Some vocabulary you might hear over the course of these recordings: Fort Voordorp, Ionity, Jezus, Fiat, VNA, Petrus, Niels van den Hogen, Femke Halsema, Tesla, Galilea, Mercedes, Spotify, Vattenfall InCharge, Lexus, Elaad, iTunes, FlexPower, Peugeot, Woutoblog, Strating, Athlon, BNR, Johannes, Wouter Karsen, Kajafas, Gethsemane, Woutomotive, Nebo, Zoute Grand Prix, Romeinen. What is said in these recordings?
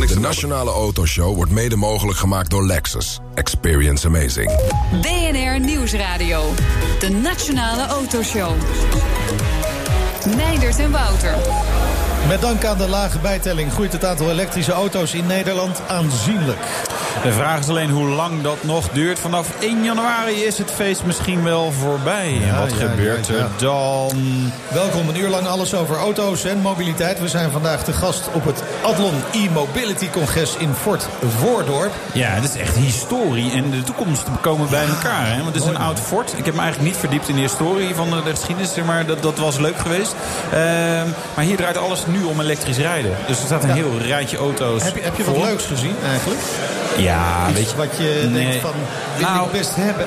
De Nationale Autoshow wordt mede mogelijk gemaakt door Lexus. Experience amazing. BNR Nieuwsradio. De Nationale Autoshow. Meindert en Wouter. Met dank aan de lage bijtelling groeit het aantal elektrische auto's in Nederland aanzienlijk. De vraag is alleen hoe lang dat nog duurt. Vanaf 1 januari is het feest misschien wel voorbij. Ja, en wat gebeurt er dan? Welkom, een uur lang alles over auto's en mobiliteit. We zijn vandaag te gast op het Adlon e-mobility congres in Fort Voordorp. Ja, het is echt historie en de toekomst komen bij elkaar. Hè? Want het is een oud fort. Ik heb me eigenlijk niet verdiept in de historie van de geschiedenis. Maar dat was leuk geweest. Maar hier draait alles nu om elektrisch rijden. Dus er staat een heel rijtje auto's. Heb je wat leuks gezien eigenlijk? Ja, iets weet je, wat je denkt van, wil ik best hebben?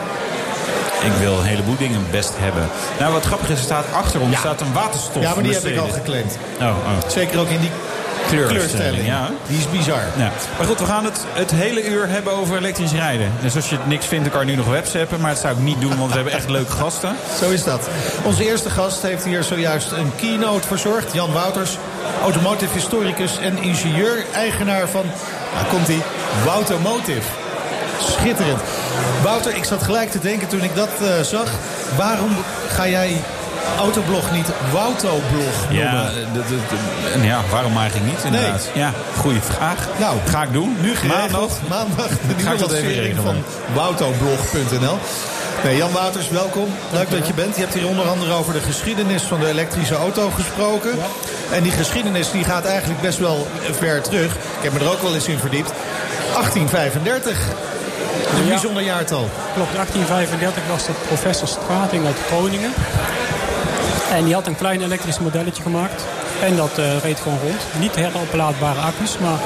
Ik wil een heleboel dingen best hebben. Nou, wat grappig is, er staat achter ons staat een waterstof. Ja, maar die Mercedes heb ik al geclaimd. Oh. Zeker ook in die kleurstelling. Ja. Die is bizar. Ja. Maar goed, we gaan het hele uur hebben over elektrisch rijden. Dus als je het niks vindt, dan kan je nu nog websappen. Maar dat zou ik niet doen, want we hebben echt leuke gasten. Zo is dat. Onze eerste gast heeft hier zojuist een keynote verzorgd. Jan Wouters, automotive historicus en ingenieur. Eigenaar van, Woutomotive. Schitterend. Wouter, ik zat gelijk te denken toen ik dat zag. Waarom ga jij Autoblog niet Woutoblog noemen? Ja, waarom eigenlijk niet? Inderdaad. Nee. Ja, goeie vraag. Nou, ga ik doen. Nu geregeld. Maandag de nieuwe lancering van Woutoblog.nl. Nee, Jan Wouters, welkom. Leuk dat je bent. Je hebt hier onder andere over de geschiedenis van de elektrische auto gesproken. Ja. En die geschiedenis die gaat eigenlijk best wel ver terug. Ik heb me er ook wel eens in verdiept. 1835. Een bijzonder jaartal. Klopt, 1835 was dat professor Strating uit Groningen. En die had een klein elektrisch modelletje gemaakt. En dat reed gewoon rond. Niet heroplaadbare accu's, maar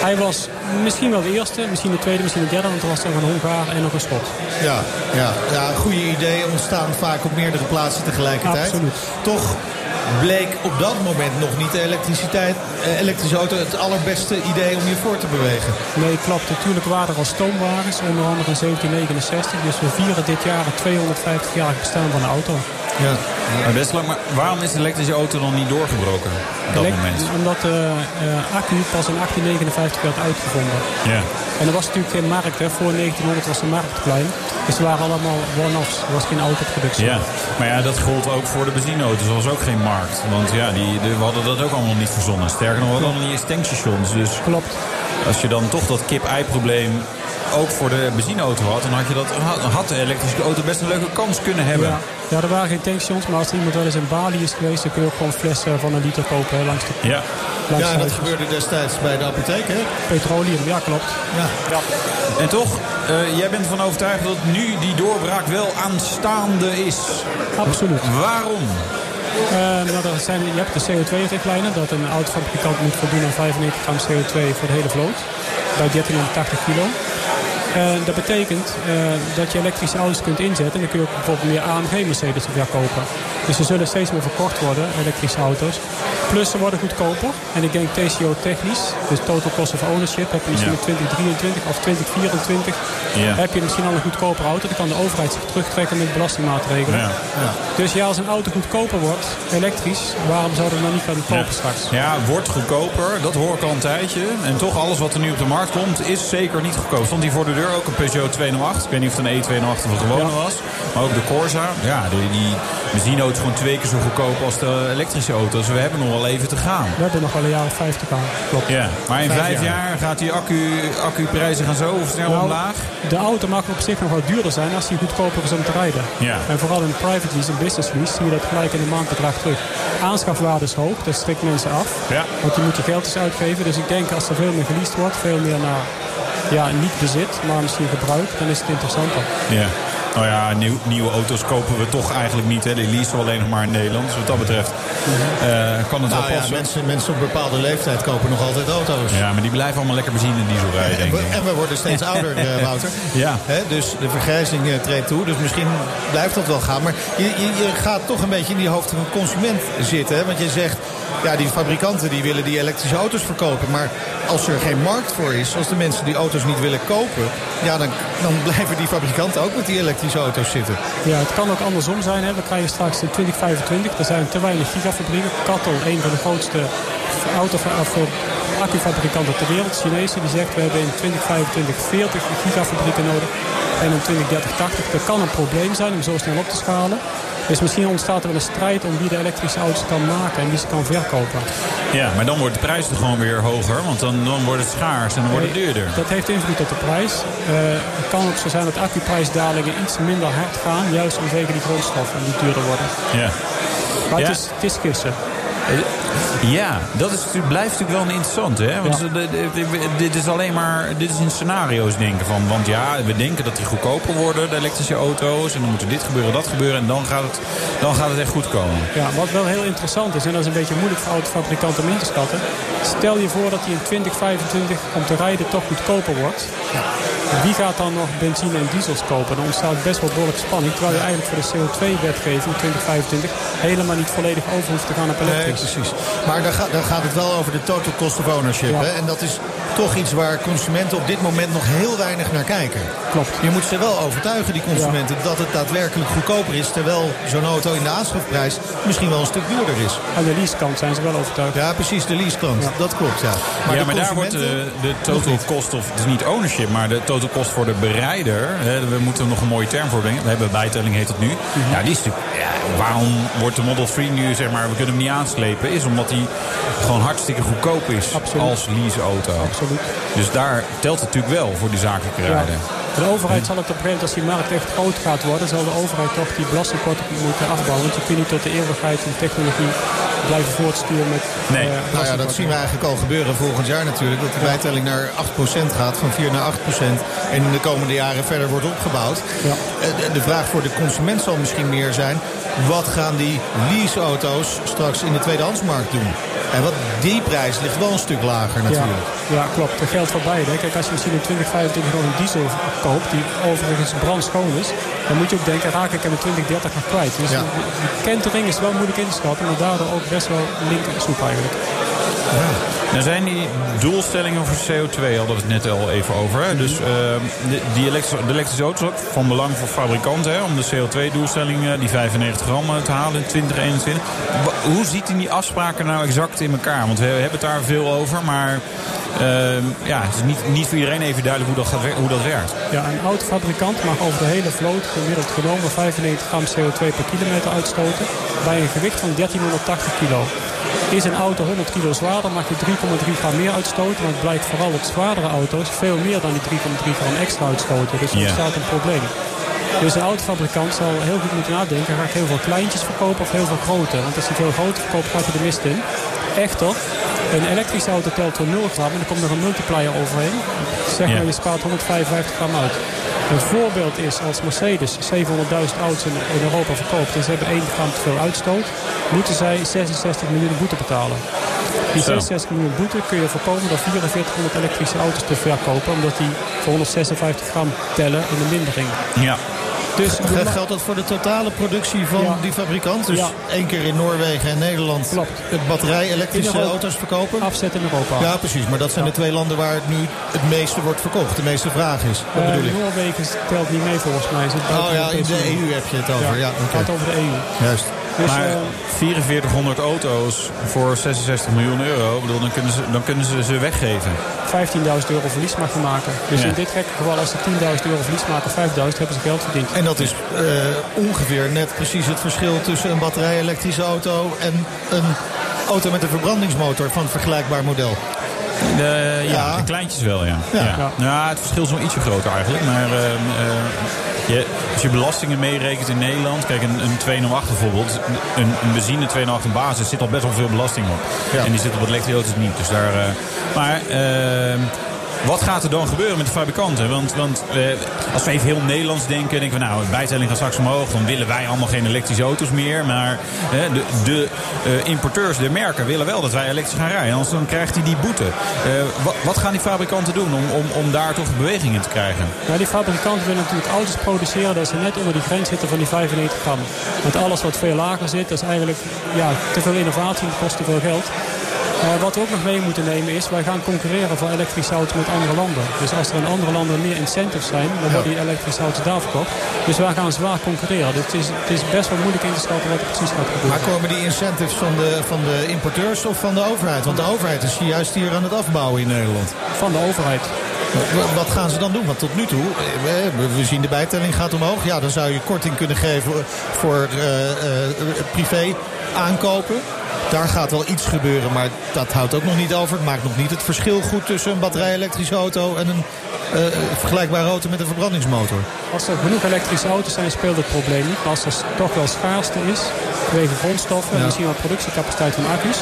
hij was misschien wel de eerste, misschien de tweede, misschien de derde. Want er was nog een Hongaar en nog een Schot. Ja, goede ideeën ontstaan vaak op meerdere plaatsen tegelijkertijd. Absoluut. Toch bleek op dat moment nog niet de elektrische auto het allerbeste idee om je voor te bewegen. Nee, klopt. Natuurlijk waren er al stoomwagens, onder andere in 1769. Dus we vieren dit jaar het 250-jarig bestaan van de auto. Ja. Maar best lang, maar waarom is de elektrische auto dan niet doorgebroken op dat moment? Omdat de accu pas in 1859 werd uitgevonden. Ja. En er was natuurlijk geen markt. Hè. Voor 1900 was de markt klein. Dus er waren allemaal one-offs. Er was geen autoproductie. Ja. Maar ja, dat gold ook voor de benzineauto's. Er was ook geen markt. Want ja, we hadden dat ook allemaal niet verzonnen. Sterker nog, we hadden allemaal niet eens tankstations. Dus klopt. Als je dan toch dat kip-ei-probleem ook voor de benzineauto had, dan had de elektrische auto best een leuke kans kunnen hebben. Ja, er waren geen tankstations, maar als er iemand wel eens in Bali is geweest, dan kun je ook gewoon flessen van een liter kopen langs de langs en dat gebeurde destijds bij de apotheek, hè? Petroleum, ja, klopt. Ja. En toch, jij bent ervan overtuigd dat nu die doorbraak wel aanstaande is. Absoluut. Waarom? Je hebt de CO2-richtlijnen, dat een autofabrikant moet voldoen aan 95 gram CO2 voor de hele vloot. Bij 1380 kilo. Dat betekent dat je elektrische auto's kunt inzetten. En dan kun je ook bijvoorbeeld meer AMG-Mercedes kopen. Dus er zullen steeds meer verkocht worden, elektrische auto's. Plus ze worden goedkoper. En ik denk TCO-technisch, dus total cost of ownership, heb je misschien in 2023 of 2024... heb je misschien al een goedkoper auto. Dan kan de overheid zich terugtrekken met belastingmaatregelen. Ja. Ja. Dus ja, als een auto goedkoper wordt, elektrisch, waarom zouden we dan niet gaan kopen straks? Ja, wordt goedkoper, dat hoor ik al een tijdje. En toch, alles wat er nu op de markt komt, is zeker niet goedkoop. Stond die voor de deur ook een Peugeot 208. Ik weet niet of het een E208 of een gewone was. Maar ook de Corsa. Ja, die benzineauto is gewoon 2 keer zo goedkoop als de elektrische auto. Dus we hebben nog wel even te gaan. We hebben nog wel een jaar of 50 aan. Klopt. Ja, maar in 5 jaar gaat die accuprijzen gaan zo of snel omlaag? De auto mag op zich nog wel duurder zijn als die goedkoper is om te rijden. Ja. En vooral in private lease en business lease zie je dat gelijk in de maandbedrag terug. Aanschafwaarde is hoog, dat strikt mensen af. Ja. Want je moet je geld dus uitgeven. Dus ik denk als er veel meer geleased wordt, veel meer naar niet bezit, maar misschien gebruik, dan is het interessanter. Ja. Nou ja, nieuwe auto's kopen we toch eigenlijk niet. Hè? Die leasen alleen nog maar in Nederland. Dus wat dat betreft kan het wel passen. Ja, mensen op bepaalde leeftijd kopen nog altijd auto's. Ja, maar die blijven allemaal lekker benzine en diesel rijden, denk ik. En we worden steeds ouder, Wouter. Ja. Hè? Dus de vergrijzing treedt toe. Dus misschien blijft dat wel gaan. Maar je gaat toch een beetje in die hoofd van een consument zitten. Hè? Want je zegt, ja, die fabrikanten die willen die elektrische auto's verkopen. Maar als er geen markt voor is, als de mensen die auto's niet willen kopen, ja, dan blijven die fabrikanten ook met die elektrische auto's zitten. Ja, het kan ook andersom zijn. Hè. We krijgen straks in 2025, er zijn te weinig gigafabrieken. CATL, een van de grootste accufabrikanten ter wereld, Chinezen, die zegt we hebben in 2025 40 gigafabrieken nodig. En in 2030 80, dat kan een probleem zijn om zo snel op te schalen. Dus misschien ontstaat er wel een strijd om wie de elektrische auto's kan maken en wie ze kan verkopen. Ja, maar dan wordt de prijs er gewoon weer hoger, want dan wordt het schaars en dan wordt het duurder. Dat heeft invloed op de prijs. Het kan ook zo zijn dat accuprijsdalingen iets minder hard gaan, juist vanwege die grondstoffen die duurder worden. Ja. Maar ja. Het is gissen. Ja, dat blijft natuurlijk wel interessant. Hè? Want dit is alleen maar in scenario's denken. Want ja, we denken dat die goedkoper worden, de elektrische auto's. En dan moet er dit gebeuren, dat gebeuren. En dan gaat het echt goed komen. Ja, wat wel heel interessant is. En dat is een beetje moeilijk voor autofabrikanten om in te schatten. Stel je voor dat die in 2025 om te rijden toch goedkoper wordt. Ja. Wie gaat dan nog benzine en diesels kopen? Dan ontstaat best wel behoorlijk spanning. Terwijl je eigenlijk voor de CO2-wetgeving 2025 helemaal niet volledig over hoeft te gaan op elektrisch. Nee, precies. Maar daar gaat het wel over de total cost of ownership. Ja. Hè? En dat is toch iets waar consumenten op dit moment nog heel weinig naar kijken. Klopt. Je moet ze wel overtuigen, die consumenten, dat het daadwerkelijk goedkoper is. Terwijl zo'n auto in de aanschafprijs misschien wel een stuk duurder is. Aan de leasekant zijn ze wel overtuigd. Ja, precies, de leasekant. Ja. Dat klopt, ja. Maar, daar wordt de total cost of, het is niet ownership, maar de total cost voor de berijder. Hè, we moeten er nog een mooie term voor brengen. We hebben bijtelling, heet het nu. Mm-hmm. Ja, die is waarom wordt de Model 3 nu, zeg maar, we kunnen hem niet aanslepen, is omdat die gewoon hartstikke goedkoop is. Absoluut. Als leaseauto. Absoluut. Dus daar telt het natuurlijk wel voor die zakelijke rijden. Ja. De overheid zal het op een gegeven moment, als die markt echt groot gaat worden, zal de overheid toch die belastingkorting moeten afbouwen. Want je kunt niet tot de eeuwigheid en technologie blijven voortsturen met... Nee. Nou ja, dat zien we eigenlijk al gebeuren volgend jaar natuurlijk. Dat de bijtelling naar 8% gaat, van 4 naar 8%. En in de komende jaren verder wordt opgebouwd. Ja. De vraag voor de consument zal misschien meer zijn, wat gaan die leaseauto's straks in de tweedehandsmarkt doen? En wat die prijs ligt wel een stuk lager natuurlijk. Ja, ja, klopt. Dat geldt voor beide. Kijk, als je misschien in 2025 nog een diesel koopt, die overigens brandschoon is, dan moet je ook denken, raak ik hem in 2030 nog kwijt. Dus de kentering is wel moeilijk in te schatten, maar daardoor ook best wel link en soep eigenlijk. Ja. Nou zijn die doelstellingen voor CO2, al dat het net al even over. Hè? Dus de elektrische auto's ook van belang voor fabrikanten, hè? Om de CO2-doelstelling, die 95 gram te halen in 2021. Hoe ziet die afspraken nou exact in elkaar? Want we hebben het daar veel over, maar het is niet voor iedereen even duidelijk hoe dat werkt. Ja, een autofabrikant mag over de hele vloot gemiddeld genomen 95 gram CO2 per kilometer uitstoten bij een gewicht van 1380 kilo. Is een auto 100 kilo zwaarder, mag je 3,3 gram meer uitstoten. Want het blijkt vooral dat zwaardere auto's veel meer dan die 3,3 gram extra uitstoten. Dus er ontstaat een probleem. Dus een autofabrikant zal heel goed moeten nadenken. Ga ik heel veel kleintjes verkopen of heel veel grote? Want als je veel grote verkoopt, gaat je de mist in. Echter, een elektrische auto telt voor 0 gram en dan komt er een multiplier overheen. Zeg maar, je spaart 155 gram uit. Een voorbeeld is als Mercedes 700.000 auto's in Europa verkoopt en ze hebben 1 gram te veel uitstoot, moeten zij 66 miljoen boete betalen. Die 66 miljoen boete kun je voorkomen door 4400 elektrische auto's te verkopen, omdat die voor 156 gram tellen in de mindering. Ja. Dus geldt dat voor de totale productie van die fabrikant? Dus 1 keer in Noorwegen en Nederland het batterij elektrische auto's verkopen? Afzet in Europa. Ja, precies. Maar dat zijn de twee landen waar het nu het meeste wordt verkocht. De meeste vraag is. Wat bedoel ik? Noorwegen telt niet mee volgens mij. In de EU heb je het over. Ja, het gaat over de EU. Juist. Dus, maar 4400 auto's voor 66 miljoen euro, bedoel, dan kunnen ze weggeven. 15.000 euro verlies mag je maken. Dus in dit gekke geval, als ze 10.000 euro verlies maken, 5.000 hebben ze geld verdiend. En dat is ongeveer net precies het verschil tussen een batterij-elektrische auto en een auto met een verbrandingsmotor van een vergelijkbaar model. De kleintjes wel, het verschil is nog ietsje groter eigenlijk. Maar als je belastingen meerekent in Nederland, kijk een 208 bijvoorbeeld, een benzine 208 basis zit al best wel veel belasting op. Ja. En die zit op het elektrische auto's niet. Dus daar, wat gaat er dan gebeuren met de fabrikanten? Want als we even heel Nederlands denken we, nou, de bijtelling gaat straks omhoog, dan willen wij allemaal geen elektrische auto's meer. Maar de importeurs, de merken, willen wel dat wij elektrisch gaan rijden. Anders dan krijgt hij die boete. Wat gaan die fabrikanten doen om daar toch beweging in te krijgen? Nou, die fabrikanten willen natuurlijk auto's produceren dat ze net onder die grens zitten van die 95 gram. Want alles wat veel lager zit, dat is eigenlijk te veel innovatie en kost te veel geld. Wat we ook nog mee moeten nemen is, wij gaan concurreren voor elektrische auto's met andere landen. Dus als er in andere landen meer incentives zijn, dan worden die elektrische auto's daar verkocht. Dus wij gaan zwaar concurreren. Dus het is best wel moeilijk in te schatten wat er precies gaat gebeuren. Maar komen die incentives van de importeurs of van de overheid? Want de overheid is juist hier aan het afbouwen in Nederland. Van de overheid. Wat gaan ze dan doen? Want tot nu toe, we zien de bijtelling gaat omhoog. Ja, dan zou je korting kunnen geven voor privé aankopen. Daar gaat wel iets gebeuren, maar dat houdt ook nog niet over. Het maakt nog niet het verschil goed tussen een batterij-elektrische auto en een vergelijkbare auto met een verbrandingsmotor. Als er genoeg elektrische auto's zijn, speelt het probleem niet. Maar als er toch wel schaarste is, vanwege grondstoffen en misschien wel productiecapaciteit van accu's,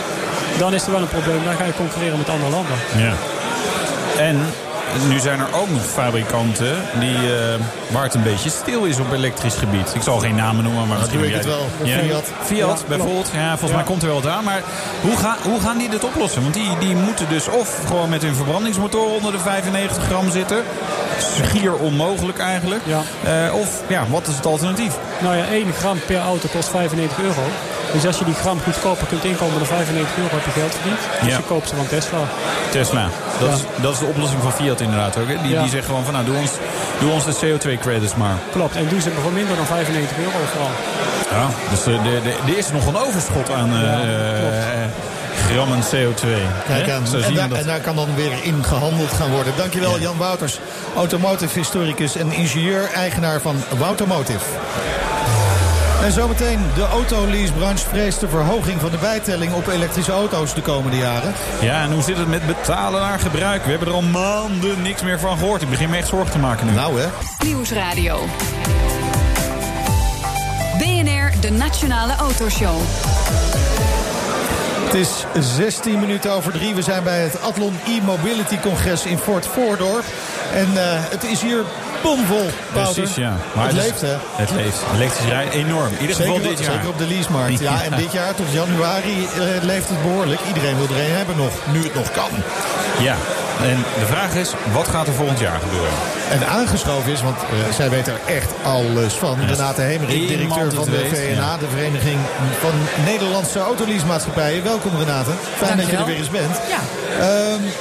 dan is er wel een probleem. Dan ga je concurreren met andere landen. Ja. En nu zijn er ook nog fabrikanten waar het een beetje stil is op elektrisch gebied. Ik zal geen namen noemen, maar misschien weet je het wel. Ja. Fiat bijvoorbeeld. Ja, volgens mij komt er wel aan. Maar hoe gaan die dit oplossen? Want die moeten dus of gewoon met hun verbrandingsmotor onder de 95 gram zitten. Schier onmogelijk eigenlijk. Ja. Of wat is het alternatief? Nou ja, 1 gram per auto kost €95. Dus als je die gram goedkoper kunt inkomen dan €95 heb je geld verdiend. Dus je koopt ze van Tesla. Dat is de oplossing van Fiat inderdaad ook. Hè? Die zeggen gewoon van nou doe ons de CO2 credits maar. Klopt, en doen ze voor minder dan €95 vooral. Ja, dus er is nog een overschot aan grammen CO2. Kijk aan. En daar kan dan weer in gehandeld gaan worden. Dankjewel Jan Wouters, Woutomotive historicus en ingenieur-eigenaar van Woutomotive. En zometeen, de autoleasebranche vreest de verhoging van de bijtelling op elektrische auto's de komende jaren. Ja, en hoe zit het met betalen naar gebruik? We hebben er al maanden niks meer van gehoord. Ik begin me echt zorgen te maken nu. Nou hè. Nieuwsradio. BNR, de Nationale Autoshow. Het is 2:16. We zijn bij het Athlon e-mobility congres in Fort Voordorp. En het is hier bomvol. Precies, ja. Maar het leeft, hè? Het leeft. Elektrisch rijden enorm. In ieder geval dit jaar. Zeker op de leasemarkt. Ja, en dit jaar tot januari leeft het behoorlijk. Iedereen wil er een hebben nog, nu het nog kan. Ja, en de vraag is, wat gaat er volgend jaar gebeuren? En aangeschoven is, want zij weet er echt alles van. Ja, Renate Hemerik, directeur van de VNA, de Vereniging van Nederlandse Autoleasemaatschappijen. Welkom Renate. Fijn dat je er weer eens bent. Ja.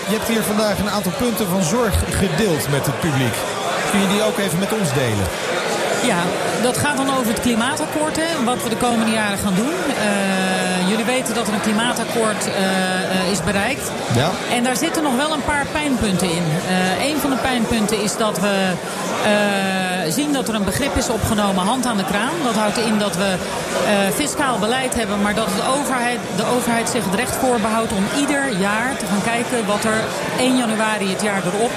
Je hebt hier vandaag een aantal punten van zorg gedeeld met het publiek. Kun je die ook even met ons delen? Ja, dat gaat dan over het klimaatakkoord en wat we de komende jaren gaan doen. Jullie weten dat er een klimaatakkoord is bereikt. Ja. En daar zitten nog wel een paar pijnpunten in. Een van de pijnpunten is dat we zien dat er een begrip is opgenomen, hand aan de kraan. Dat houdt in dat we fiscaal beleid hebben, maar dat de overheid zich het recht voorbehoudt om ieder jaar te gaan kijken wat er 1 januari het jaar erop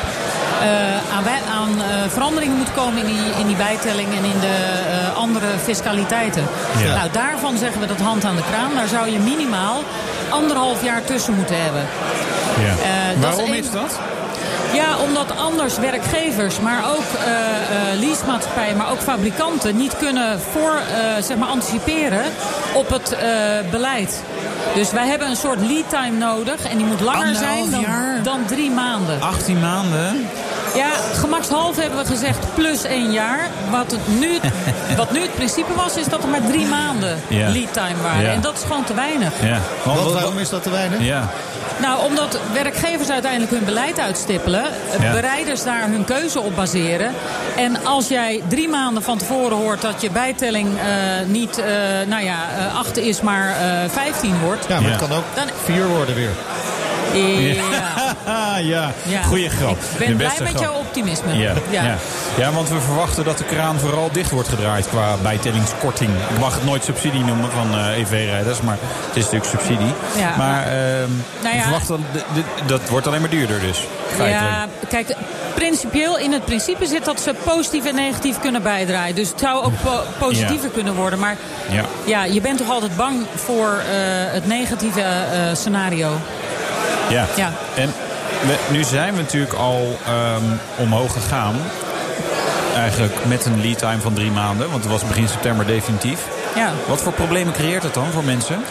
aan veranderingen moet komen in die bijtelling en in de andere fiscaliteiten. Ja. Nou, daarvan zeggen we dat hand aan de kraan. Daar zou je minimaal 1,5 jaar tussen moeten hebben. Ja. Waarom is dat? Ja, omdat anders werkgevers, maar ook leasemaatschappijen, maar ook fabrikanten niet kunnen anticiperen op het beleid. Dus wij hebben een soort lead time nodig en die moet langer zijn dan 3 maanden. 18 maanden? Ja, gemakshalve hebben we gezegd plus 1 jaar. Wat nu het principe was, is dat er maar 3 maanden lead time waren. Ja. En dat is gewoon te weinig. Ja. Waarom is dat te weinig? Ja. Nou, omdat werkgevers uiteindelijk hun beleid uitstippelen. Ja. Bereiders daar hun keuze op baseren. En als jij 3 maanden van tevoren hoort dat je bijtelling niet 8 is, maar 15 wordt. Ja, maar het kan ook 4 worden weer. Ja. Goeie grap. Ik ben blij met jouw optimisme. Ja, want we verwachten dat de kraan vooral dicht wordt gedraaid qua bijtellingskorting. Ik mag het nooit subsidie noemen van EV-rijders, maar het is natuurlijk subsidie. Ja. Maar we verwachten dat wordt alleen maar duurder dus. Feitelijk. Ja, kijk, principieel in het principe zit dat ze positief en negatief kunnen bijdragen. Dus het zou ook positiever kunnen worden. Maar ja, je bent toch altijd bang voor het negatieve scenario. Ja, en nu zijn we natuurlijk al omhoog gegaan. Eigenlijk met een lead time van 3 maanden. Want het was begin september definitief. Ja. Wat voor problemen creëert het dan voor mensen?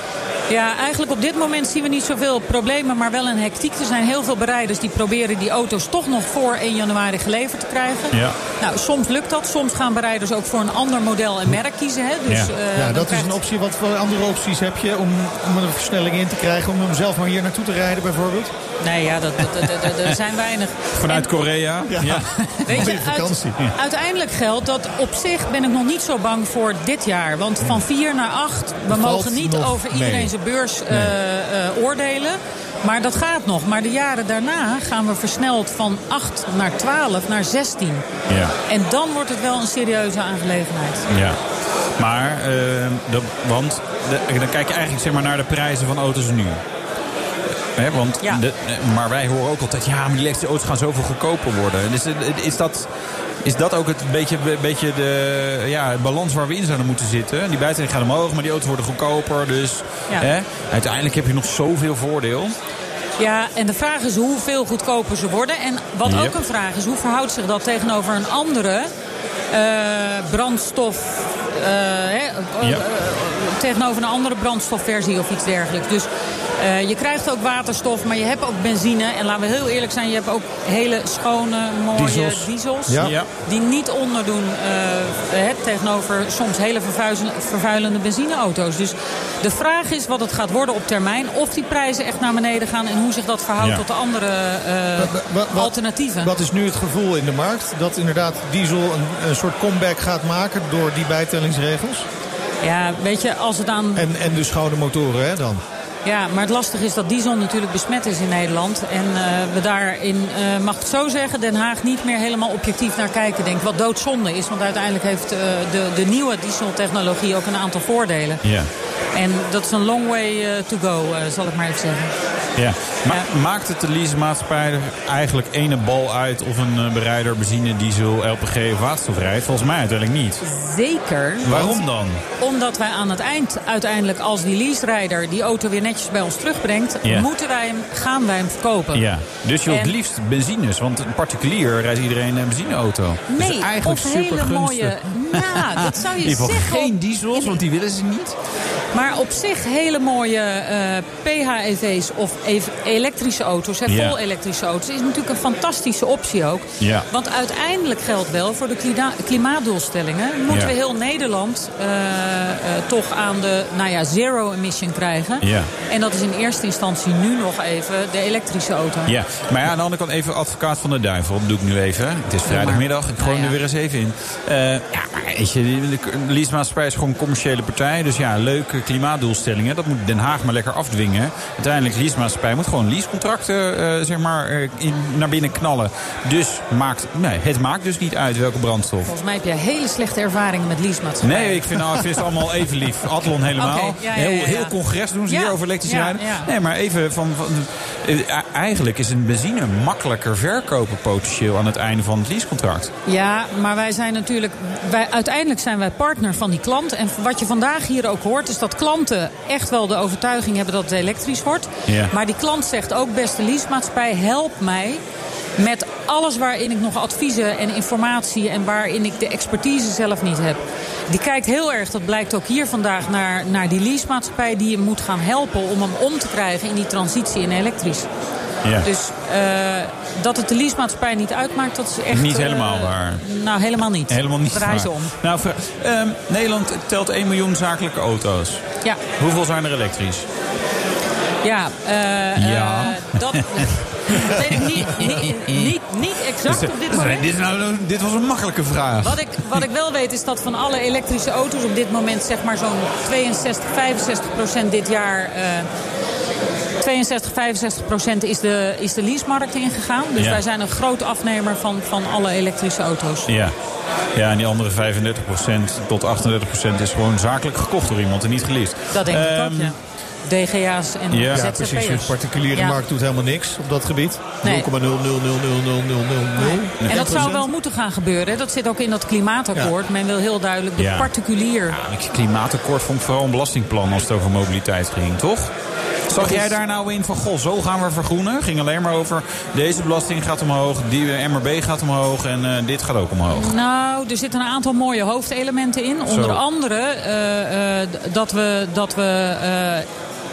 Ja, eigenlijk op dit moment zien we niet zoveel problemen, maar wel een hectiek. Er zijn heel veel bereiders die proberen die auto's toch nog voor 1 januari geleverd te krijgen. Ja. Nou, soms lukt dat. Soms gaan bereiders ook voor een ander model en merk kiezen. Hè. Dus, ja, dat is een optie. Wat voor andere opties heb je om een versnelling in te krijgen? Om hem zelf maar hier naartoe te rijden bijvoorbeeld? Nee, ja, er zijn weinig. Vanuit Korea? Ja. Ja. Weet je, uiteindelijk geldt dat op zich ben ik nog niet zo bang voor dit jaar. Want van 4 naar 8, we mogen niet over iedereen zijn beurs oordelen. Maar dat gaat nog. Maar de jaren daarna gaan we versneld van 8 naar 12 naar 16. Ja. En dan wordt het wel een serieuze aangelegenheid. Ja. Maar, dan kijk je eigenlijk zeg maar naar de prijzen van auto's nu. Hè, want ja. Maar wij horen ook altijd, ja, maar die elektrische auto's gaan zoveel goedkoper worden. Dus is dat ook het beetje de balans waar we in zouden moeten zitten? Die bijtelling gaat omhoog, maar die auto's worden goedkoper. Dus ja. Hè, uiteindelijk heb je nog zoveel voordeel. Ja, en de vraag is hoeveel goedkoper ze worden. En wat ook een vraag is, hoe verhoudt zich dat tegenover een andere brandstof... tegenover een andere brandstofversie of iets dergelijks. Dus je krijgt ook waterstof, maar je hebt ook benzine. En laten we heel eerlijk zijn, je hebt ook hele schone, mooie diesels. Ja. Die niet onderdoen tegenover soms hele vervuilende benzineauto's. Dus de vraag is wat het gaat worden op termijn. Of die prijzen echt naar beneden gaan en hoe zich dat verhoudt tot de andere alternatieven. Wat is nu het gevoel in de markt? Dat inderdaad diesel een soort comeback gaat maken door die bijtellingsregels? Ja, weet je, als het aan... En dus schone motoren, hè, dan? Ja, maar het lastige is dat diesel natuurlijk besmet is in Nederland. En we daarin, mag het zo zeggen, Den Haag niet meer helemaal objectief naar kijken, denk ik. Wat doodzonde is, want uiteindelijk heeft de nieuwe dieseltechnologie ook een aantal voordelen. Ja. En dat is een long way to go, zal ik maar even zeggen. Ja. Maakt het de leasemaatschappij eigenlijk ene bal uit of een bereider benzine, diesel, LPG of waterstof rijdt? Volgens mij uiteindelijk niet. Zeker. Waarom dan? Omdat wij aan het eind uiteindelijk als die leaserijder die auto weer netjes bij ons terugbrengt, gaan wij hem verkopen. Ja. Dus je wilt het liefst benzines, want een particulier rijdt iedereen een benzineauto. Nee, dus eigenlijk of super hele gunstig. Mooie... Nou, dat zou je zeggen. Geen diesels, want die willen ze niet. Maar op zich hele mooie PHEV's of elektrische auto's, vol elektrische auto's, is natuurlijk een fantastische optie ook. Ja. Want uiteindelijk geldt wel voor de klimaatdoelstellingen. Moeten we heel Nederland toch aan de zero emission krijgen. Ja. En dat is in eerste instantie nu nog even de elektrische auto. Ja, maar ja, aan de andere kant even advocaat van de duivel. Dat doe ik nu even. Het is vrijdagmiddag, ik gooi hem er weer eens even in. De leasemaatschappij is gewoon een commerciële partij. Dus ja, leuke klimaatdoelstellingen. Dat moet Den Haag maar lekker afdwingen. Uiteindelijk, leasemaatschappij moet gewoon leasecontracten naar binnen knallen. Dus het maakt dus niet uit welke brandstof. Volgens mij heb jij hele slechte ervaringen met leasemaatschappij. Nee, ik vind het allemaal even lief. Atlon helemaal. Okay, heel congres doen ze hier over elektrische rijden. Ja. Nee, maar even eigenlijk is een benzine makkelijker verkopen potentieel aan het einde van het leasecontract. Ja, maar wij zijn natuurlijk... uiteindelijk zijn wij partner van die klant. En wat je vandaag hier ook hoort, is dat klanten echt wel de overtuiging hebben dat het elektrisch wordt. Ja. Maar die klant zegt ook, beste leasemaatschappij, help mij met alles waarin ik nog adviezen en informatie en waarin ik de expertise zelf niet heb. Die kijkt heel erg, dat blijkt ook hier vandaag, naar die leasemaatschappij die je moet gaan helpen om hem om te krijgen in die transitie in elektrisch. Ja. Dus dat het de leasemaatschappij niet uitmaakt, dat is echt... Niet helemaal waar. Nou, helemaal niet. Helemaal niet waar. Draai ze om. Nou, Nederland telt 1 miljoen zakelijke auto's. Ja. Hoeveel zijn er elektrisch? Ja, dat... Dat weet ik niet exact op dit moment. Dit was een makkelijke vraag. Wat ik wel weet is dat van alle elektrische auto's op dit moment zeg maar zo'n 65% dit jaar... 65% is de leasemarkt ingegaan. Dus wij zijn een groot afnemer van alle elektrische auto's. Ja. Ja, en die andere 35% tot 38% is gewoon zakelijk gekocht door iemand en niet geleased. Dat denk ik ook, ja. DGA's en ZZP'ers. Ja, precies. De particuliere markt doet helemaal niks op dat gebied. 0,00000000. Nee. En dat zou wel moeten gaan gebeuren. Hè? Dat zit ook in dat klimaatakkoord. Ja. Men wil heel duidelijk de particulier... Ja, het klimaatakkoord vond ik vooral een belastingplan als het over mobiliteit ging, toch? Zag jij daar nou in van, goh, zo gaan we vergroenen? Ging alleen maar over, deze belasting gaat omhoog, die MRB gaat omhoog en dit gaat ook omhoog. Nou, er zitten een aantal mooie hoofdelementen in. Onder andere dat we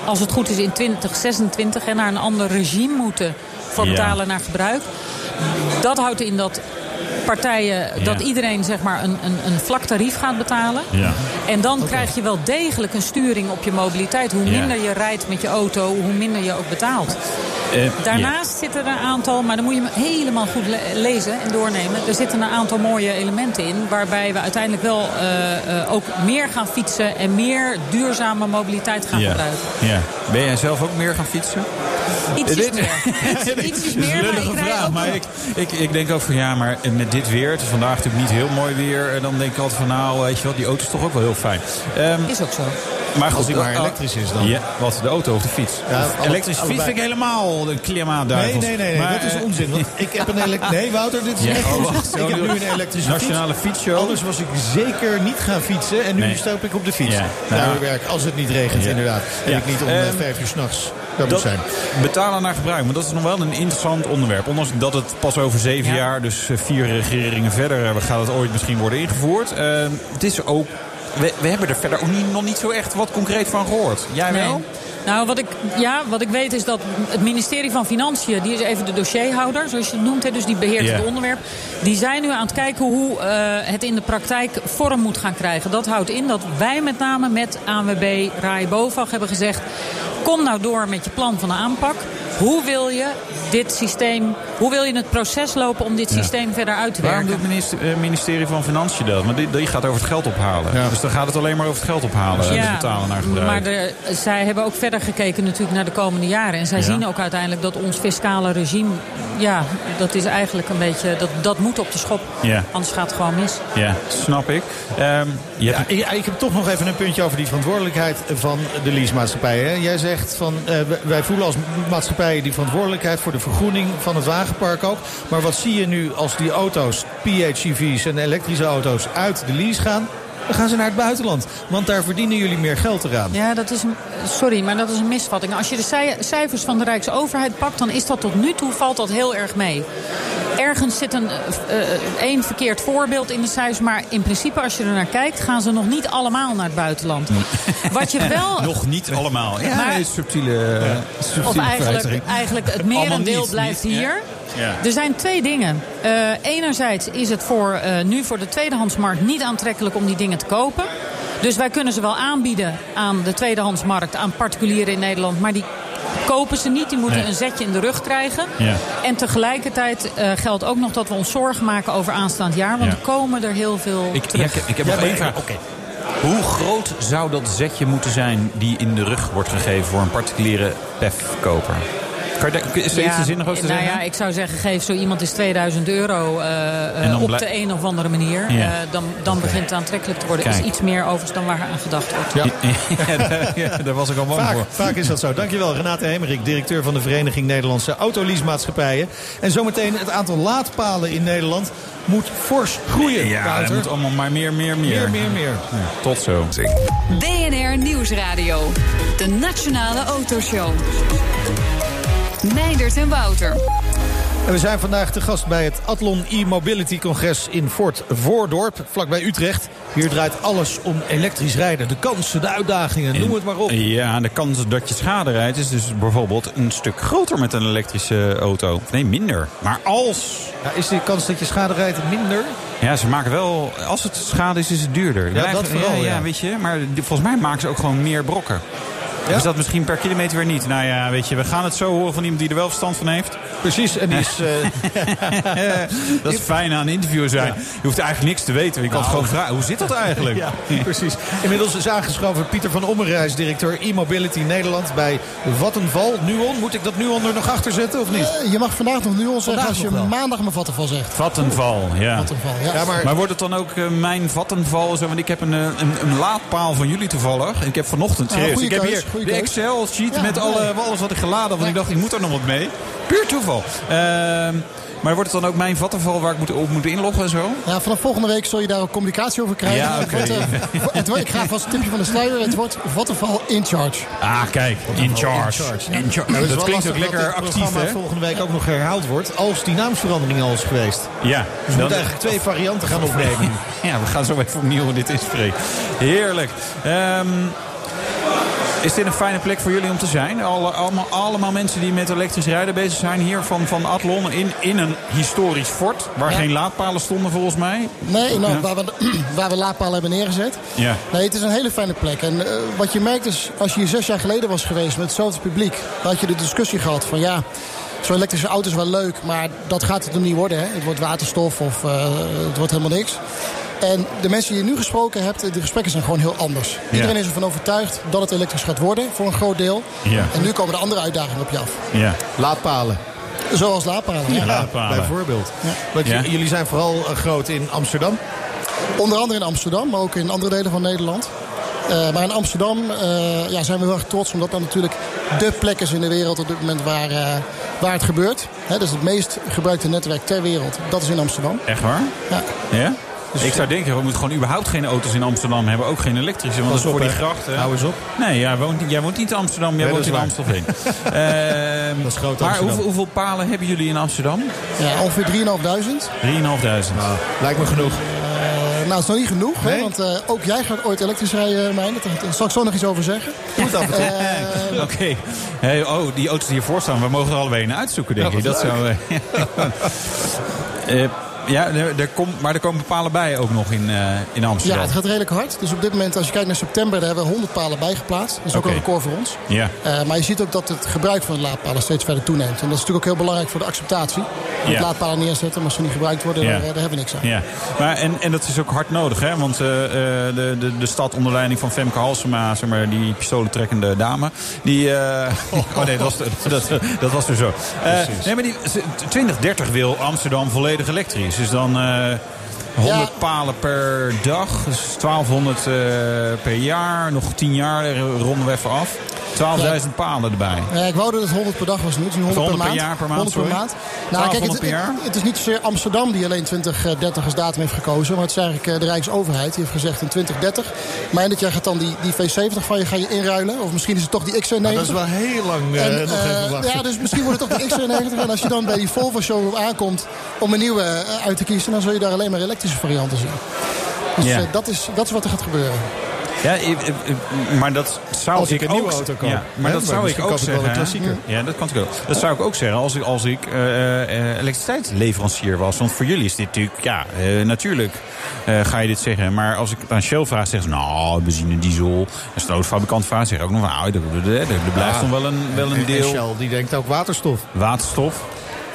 als het goed is in 2026... en naar een ander regime moeten voor betalen naar gebruik. Dat houdt in dat partijen, dat iedereen zeg maar een vlak tarief gaat betalen. Ja. En dan krijg je wel degelijk een sturing op je mobiliteit. Hoe minder je rijdt met je auto, hoe minder je ook betaalt. Daarnaast zitten er een aantal, maar dan moet je hem helemaal goed lezen en doornemen. Er zitten een aantal mooie elementen in, waarbij we uiteindelijk wel ook meer gaan fietsen en meer duurzame mobiliteit gaan gebruiken. Ja. Ben jij zelf ook meer gaan fietsen? Ietsjes meer, maar ik rij ook... Maar ik denk ook van maar met dit weer, het is vandaag natuurlijk niet heel mooi weer. Dan denk ik altijd van weet je wat, die auto is toch ook wel heel fijn. Is ook zo. Maar als die maar elektrisch is dan. Ja, wat, de auto of de fiets? Ja, elektrische fiets vind ik helemaal de klimaatduivels. Nee, dat is onzin. Want ik heb een nee, Wouter, dit is echt onzin. Ik heb nu een elektrische nationale fietsshow. Anders was ik zeker niet gaan fietsen. En nu stap ik op de fiets. Ja. Naar mijn werk, als het niet regent inderdaad. En ik niet om 5 uur s'nachts. Dat moet zijn. Betalen naar gebruik. Maar dat is nog wel een interessant onderwerp. Ondanks dat het pas over 7 jaar, dus 4 regeringen verder, gaat het ooit misschien worden ingevoerd. Het is ook... We hebben er verder ook nog niet zo echt wat concreet van gehoord. Jij wel? Nee. Nou, wat ik weet is dat het ministerie van Financiën... die is even de dossierhouder, zoals je het noemt. Dus die beheert het onderwerp. Die zijn nu aan het kijken hoe het in de praktijk vorm moet gaan krijgen. Dat houdt in dat wij met name met ANWB, RAI, BOVAG hebben gezegd... kom nou door met je plan van de aanpak. Hoe wil je dit systeem, hoe wil je het proces lopen om dit systeem verder uit te werken? Waarom doet het ministerie van Financiën dat? Maar die gaat over het geld ophalen. Ja. Dus dan gaat het alleen maar over het geld ophalen. Ja, betalen naar gebruik. Maar zij hebben ook verder gekeken natuurlijk naar de komende jaren. En zij zien ook uiteindelijk dat ons fiscale regime... ja, dat is eigenlijk een beetje... dat moet op de schop. Ja. Anders gaat het gewoon mis. Ja, snap ik. Ik heb toch nog even een puntje over die verantwoordelijkheid van de leasemaatschappijen. Jij zegt van... wij voelen als maatschappij die verantwoordelijkheid voor de vergroening van het wagenpark ook. Maar wat zie je nu als die auto's, PHEV's en elektrische auto's uit de lease gaan? Dan gaan ze naar het buitenland. Want daar verdienen jullie meer geld eraan. Ja, dat is dat is een misvatting. Als je de cijfers van de Rijksoverheid pakt, dan is dat tot nu toe, valt dat heel erg mee. Ergens zit één verkeerd voorbeeld in de cijfers. Maar in principe, als je er naar kijkt, gaan ze nog niet allemaal naar het buitenland. Nee. Wat je wel... Nog niet allemaal. Ja, maar, subtiele of eigenlijk het merendeel blijft hier. Ja. Ja. Er zijn 2 dingen. Enerzijds is het nu voor de tweedehandsmarkt niet aantrekkelijk om die dingen te kopen. Dus wij kunnen ze wel aanbieden aan de tweedehandsmarkt, aan particulieren in Nederland. Maar die kopen ze niet, die moeten een zetje in de rug krijgen. Ja. En tegelijkertijd geldt ook nog dat we ons zorgen maken over aanstaand jaar. Want er komen er heel veel terug. Ik heb nog één vraag. Okay. Hoe groot zou dat zetje moeten zijn die in de rug wordt gegeven voor een particuliere PEF-koper? Is er iets te zinnig over te zeggen? Ik zou zeggen, geef zo iemand eens €2000 op de een of andere manier. Ja. Dan begint het aantrekkelijk te worden. Is iets meer overigens dan waar aan gedacht wordt. Ja, daar was ik al bang voor. Vaak is dat zo. Dankjewel, Renate Hemerik, directeur van de Vereniging Nederlandse Autoleasemaatschappijen. En zometeen het aantal laadpalen in Nederland moet fors groeien. Ja, het moet allemaal maar meer. Ja, tot zo. BNR Nieuwsradio. De Nationale Autoshow. Meindert en Wouter. En we zijn vandaag te gast bij het Athlon e-mobility congres in Fort Voordorp, vlakbij Utrecht. Hier draait alles om elektrisch rijden. De kansen, de uitdagingen, noem het maar op. Ja, de kans dat je schade rijdt is dus bijvoorbeeld een stuk groter met een elektrische auto. Nee, minder. Maar als... Ja, is de kans dat je schade rijdt minder? Ja, ze maken wel... Als het schade is, is het duurder. Ja, dat vooral. Ja, weet je. Maar volgens mij maken ze ook gewoon meer brokken. Ja? Is dat misschien per kilometer weer niet? Nou ja, weet je, we gaan het zo horen van iemand die er wel verstand van heeft. Precies, en die is... dat is fijn aan een interview zijn. Ja. Je hoeft eigenlijk niks te weten. Je kan het gewoon vragen. Hoe zit dat eigenlijk? Ja, precies. Inmiddels is aangeschoven Pieter van Ommeren, directeur e-mobility Nederland bij Vattenfall. Nuon, moet ik dat Nuon er nog achter zetten of niet? Je mag vandaag nog Nuon zeggen als je maandag maar Vattenfall zegt. Vattenfall, ja. Vattenfall, ja. Maar wordt het dan ook mijn Vattenfall? Want ik heb een laadpaal van jullie toevallig. Ik heb vanochtend... ik heb hier de Excel-sheet met alles wat ik geladen had. Want ik dacht, ik moet er nog wat mee. Puur toeval. Maar wordt het dan ook mijn Vattenfall waar ik op moet inloggen en zo? Ja, vanaf volgende week zul je daar ook communicatie over krijgen. Ja, ik ga vast een tipje van de sluier. Het wordt Vattenfall InCharge. Ah, kijk. InCharge. Ja, dat klinkt ook lekker actief, hè? Het programma volgende week ook nog herhaald wordt als die naamsverandering al is geweest. Ja. Dus we moeten eigenlijk 2 varianten gaan opnemen. Ja, we gaan zo even opnieuw dit inspreken. Heerlijk. Is dit een fijne plek voor jullie om te zijn? Allemaal mensen die met elektrisch rijden bezig zijn hier van Athlon in een historisch fort. Waar geen laadpalen stonden volgens mij. Nee, nou, ja. waar we laadpalen hebben neergezet. Ja. Nee, het is een hele fijne plek. En wat je merkt is, als je hier 6 jaar geleden was geweest met hetzelfde publiek. Dan had je de discussie gehad van ja, zo'n elektrische auto is wel leuk. Maar dat gaat het nog niet worden. Hè? Het wordt waterstof of het wordt helemaal niks. En de mensen die je nu gesproken hebt, de gesprekken zijn gewoon heel anders. Ja. Iedereen is ervan overtuigd dat het elektrisch gaat worden, voor een groot deel. Ja. En nu komen de andere uitdagingen op je af. Ja. Laadpalen. Zoals laadpalen. Ja, laadpalen. Bijvoorbeeld. Ja. Want jullie zijn vooral groot in Amsterdam? Onder andere in Amsterdam, maar ook in andere delen van Nederland. Maar in Amsterdam zijn we heel erg trots, omdat dat natuurlijk dé plek is in de wereld op dit moment waar het gebeurt. Hè, dat is het meest gebruikte netwerk ter wereld. Dat is in Amsterdam. Echt waar? Ja? Dus ik zou denken, we moeten gewoon überhaupt geen auto's in Amsterdam hebben. Ook geen elektrische. Want voor die grachten. Hou eens op. Nee, jij woont niet in Amsterdam. Jij woont in Amstelveen. Dat is groot Amsterdam. Maar hoeveel palen hebben jullie in Amsterdam? Ja, ongeveer 3.500. 3.500. Nou, lijkt me genoeg. Nou, het is nog niet genoeg. Nee? Hè, want ook jij gaat ooit elektrisch rijden, Mijn. Daar zal ik zo nog iets over zeggen. Goed af. Oké. Hey, die auto's die hiervoor staan. We mogen er allebei een uitzoeken, denk ik. Dat zou... Ja, er komen palen bij ook nog in Amsterdam. Ja, het gaat redelijk hard. Dus op dit moment, als je kijkt naar september, daar hebben we 100 palen bij geplaatst. Dat is ook een record voor ons. Yeah. Maar je ziet ook dat het gebruik van de laadpalen steeds verder toeneemt. En dat is natuurlijk ook heel belangrijk voor de acceptatie. Want laadpalen neerzetten, maar als ze niet gebruikt worden, daar hebben we niks aan. Yeah. Maar, en dat is ook hard nodig, hè? Want de stad onder leiding van Femke Halsema, zeg maar, die pistolentrekkende dame, die... nee, dat was er zo. Nee, maar die 2030 wil Amsterdam volledig elektrisch. Dus dan 100 palen per dag. Dus 1200 per jaar. Nog 10 jaar ronden we even af. 12.000 palen erbij. Ja, ik wou dat het 100 per dag was. Nu is het 100 per maand. Nou, kijk, het is niet zozeer Amsterdam die alleen 2030 als datum heeft gekozen. Maar het is eigenlijk de Rijksoverheid. Die heeft gezegd in 2030. Maar in dit jaar gaat dan die V70 van je inruilen. Of misschien is het toch die XC90. Nou, dat is wel heel lang nog even wachten. Ja, dus misschien wordt het toch de XC90. En als je dan bij die Volvo-show aankomt om een nieuwe uit te kiezen. Dan zul je daar alleen maar elektrische varianten zien. Dus dat is wat er gaat gebeuren. Ja, maar dat zou als ik een nieuwe auto koop. Ja, maar dat zou ik ook zeggen. Ja, dat kan ik ook. Dat zou ik ook zeggen als ik elektriciteitsleverancier was. Want voor jullie is dit natuurlijk, natuurlijk ga je dit zeggen. Maar als ik aan Shell vraag, zeggen ze, nou, benzine, diesel. En slootfabrikant vraag, zeggen ook nog, nou, er blijft nog wel een deel. Shell, die denkt ook waterstof.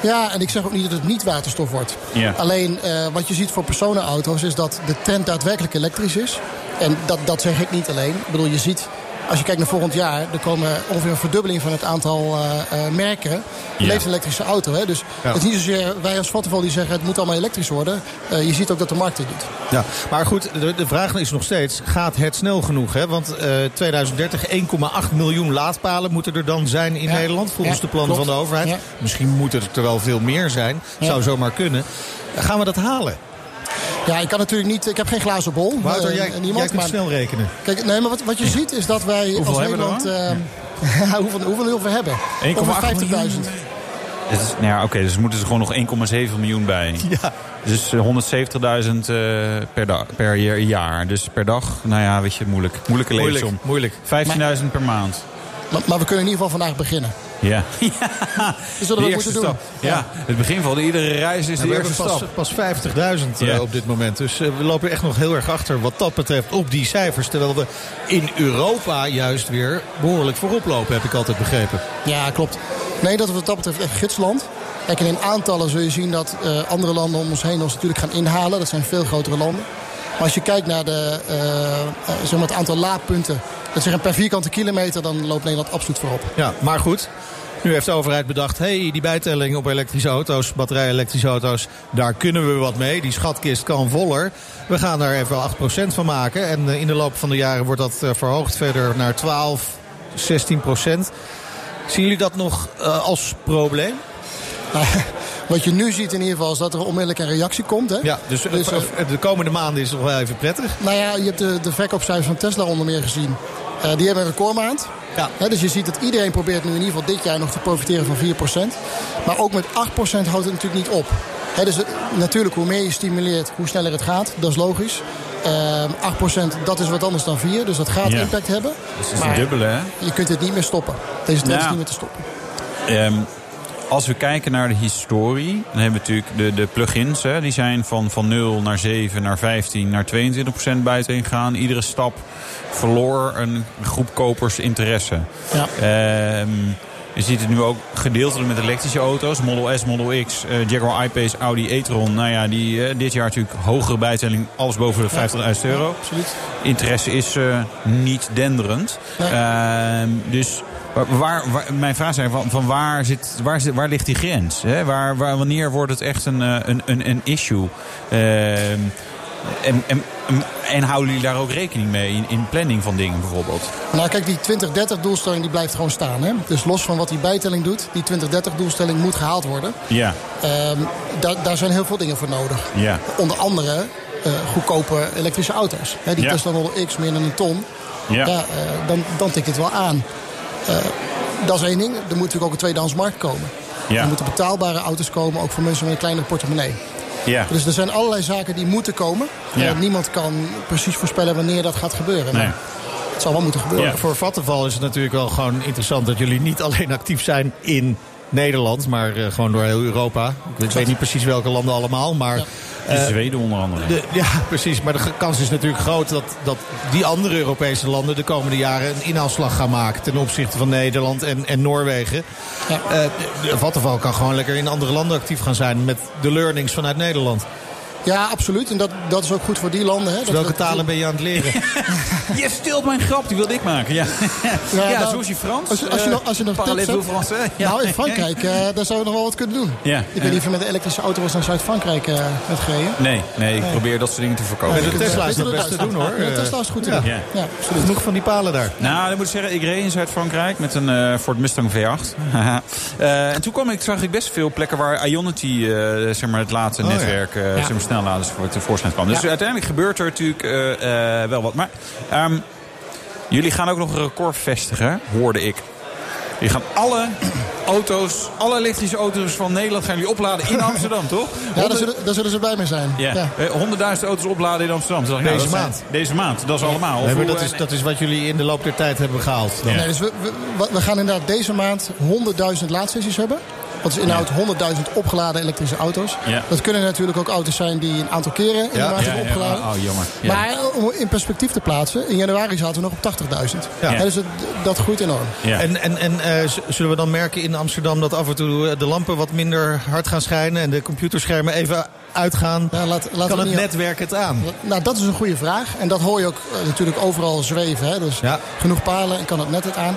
Ja, en ik zeg ook niet dat het niet waterstof wordt. Yeah. Alleen wat je ziet voor personenauto's is dat de trend daadwerkelijk elektrisch is. En dat zeg ik niet alleen. Ik bedoel, je ziet, als je kijkt naar volgend jaar... er komen ongeveer een verdubbeling van het aantal merken. Je leeft een elektrische auto, hè. Dus het is niet zozeer wij als Vattenfall die zeggen... het moet allemaal elektrisch worden. Je ziet ook dat de markt dit doet. Ja, maar goed, de vraag is nog steeds... gaat het snel genoeg, hè? Want 2030 1,8 miljoen laadpalen moeten er dan zijn in Nederland... volgens de plannen van de overheid. Ja. Misschien moeten er wel veel meer zijn. Ja. Zou zomaar kunnen. Gaan we dat halen? Ja, ik kan natuurlijk niet... Ik heb geen glazen bol. Wouter, jij kunt snel rekenen. Kijk, nee, maar wat je ziet is dat wij als Nederland... hoeveel we hebben? 1,50.000. Dus moeten ze gewoon nog 1,7 miljoen bij. Ja. Dus 170.000 per jaar. Dus per dag, nou ja, weet je, moeilijk. Moeilijke leefsom. Moeilijk. 15.000 per maand. Maar we kunnen in ieder geval vandaag beginnen. Ja. Dus dat we moeten doen. Ja, het begin van iedere reis is de eerste stap. We hebben pas 50.000 op dit moment. Dus we lopen echt nog heel erg achter wat dat betreft op die cijfers. Terwijl we in Europa juist weer behoorlijk voorop lopen, heb ik altijd begrepen. Ja, klopt. Nee, dat we wat dat betreft echt gidsland. Kijk, en in aantallen zul je zien dat andere landen om ons heen ons natuurlijk gaan inhalen. Dat zijn veel grotere landen. Maar als je kijkt naar het aantal laadpunten... dat zeggen per vierkante kilometer, dan loopt Nederland absoluut voorop. Ja, maar goed. Nu heeft de overheid bedacht... die bijtelling op elektrische auto's, batterij-elektrische auto's... daar kunnen we wat mee. Die schatkist kan voller. We gaan daar even 8% van maken. En in de loop van de jaren wordt dat verhoogd verder naar 12-16%. Zien jullie dat nog als probleem? Wat je nu ziet in ieder geval is dat er onmiddellijk een reactie komt. Hè? Ja, dus de komende maanden is het nog wel even prettig. Nou ja, je hebt de verkoopcijfers van Tesla onder meer gezien. Die hebben een recordmaand. Ja. Hè, dus je ziet dat iedereen probeert nu in ieder geval dit jaar nog te profiteren van 4%. Maar ook met 8% houdt het natuurlijk niet op. Hè, dus natuurlijk, hoe meer je stimuleert, hoe sneller het gaat. Dat is logisch. 8% dat is wat anders dan 4%. Dus dat gaat impact hebben. Dus het is een dubbele, hè? Je kunt het niet meer stoppen. Deze trend is niet meer te stoppen. Als we kijken naar de historie, dan hebben we natuurlijk de plugins. Hè, die zijn van 0 naar 7 naar 15 naar 22% buiten gaan. Iedere stap verloor een groep kopers interesse. Ja. Je ziet het nu ook gedeeltelijk met elektrische auto's. Model S, Model X, Jaguar I-Pace, Audi e-tron. Nou ja, die dit jaar natuurlijk hogere bijtelling. Alles boven de €50.000. Ja, absoluut. Interesse is niet denderend. Nee. Dus... mijn vraag is eigenlijk, waar ligt die grens? Hè? Wanneer wordt het echt een issue? En houden jullie daar ook rekening mee in planning van dingen bijvoorbeeld? Nou kijk, die 2030-doelstelling die blijft gewoon staan. Hè? Dus los van wat die bijtelling doet, die 2030-doelstelling moet gehaald worden. Ja. Daar zijn heel veel dingen voor nodig. Ja. Onder andere goedkope elektrische auto's. Hè? Die Tesla Model X meer dan een ton. Ja. Ja, dan tikt het wel aan. Dat is één ding. Er moet natuurlijk ook een tweedehandsmarkt komen. Ja. Er moeten betaalbare auto's komen, ook voor mensen met een kleinere portemonnee. Ja. Dus er zijn allerlei zaken die moeten komen. Ja. Niemand kan precies voorspellen wanneer dat gaat gebeuren. Nee. Het zal wel moeten gebeuren. Ja. Voor Vattenfall is het natuurlijk wel gewoon interessant dat jullie niet alleen actief zijn in Nederland, maar gewoon door heel Europa. Ik weet niet precies welke landen allemaal, maar... Ja. De Zweden onder andere. Precies. Maar de kans is natuurlijk groot dat die andere Europese landen de komende jaren een inhaalslag gaan maken ten opzichte van Nederland en Noorwegen. Ja. Vattenfall kan gewoon lekker in andere landen actief gaan zijn met de learnings vanuit Nederland. Ja, absoluut. En dat is ook goed voor die landen. Hè? Dus welke talen ben je aan het leren? Je steelt mijn grap, die wilde ik maken. Ja, zoals je Frans. Als je nog tips hebt, Frans, in Frankrijk, daar zouden we nog wel wat kunnen doen. Ja. Ik weet niet of je met de elektrische auto was naar Zuid-Frankrijk met gereden. Nee, ik probeer dat soort dingen te voorkomen. De Tesla is het best te doen, hoor. De Tesla is goed te doen. Ja. Genoeg van die palen daar. Nou, ik moet zeggen, ik reed in Zuid-Frankrijk met een Ford Mustang V8. En toen zag ik best veel plekken waar Ionity, het late netwerk, staan. Laders voor tevoorschijn kwam. Dus uiteindelijk gebeurt er natuurlijk wel wat. Maar jullie gaan ook nog een record vestigen, hoorde ik. Jullie gaan alle elektrische auto's van Nederland gaan jullie opladen in Amsterdam, toch? Ja, daar zullen ze blij mee zijn. 100.000 auto's opladen in Amsterdam. Dus deze maand, dat is allemaal. Nee, maar dat is wat jullie in de loop der tijd hebben gehaald. Dan. Ja. Nee, dus we gaan inderdaad deze maand 100.000 laadsessies hebben. Dat is inhoud 100.000 opgeladen elektrische auto's. Ja. Dat kunnen natuurlijk ook auto's zijn die een aantal keren in de maand zijn opgeladen. Ja. Oh, jammer. Ja. Maar om in perspectief te plaatsen, in januari zaten we nog op 80.000. Ja. Ja. Dus dat groeit enorm. Ja. En zullen we dan merken in Amsterdam dat af en toe de lampen wat minder hard gaan schijnen en de computerschermen even uitgaan? Ja, kan het netwerk het aan? Nou, dat is een goede vraag. En dat hoor je ook natuurlijk overal zweven. Hè? Dus genoeg palen en kan het net het aan.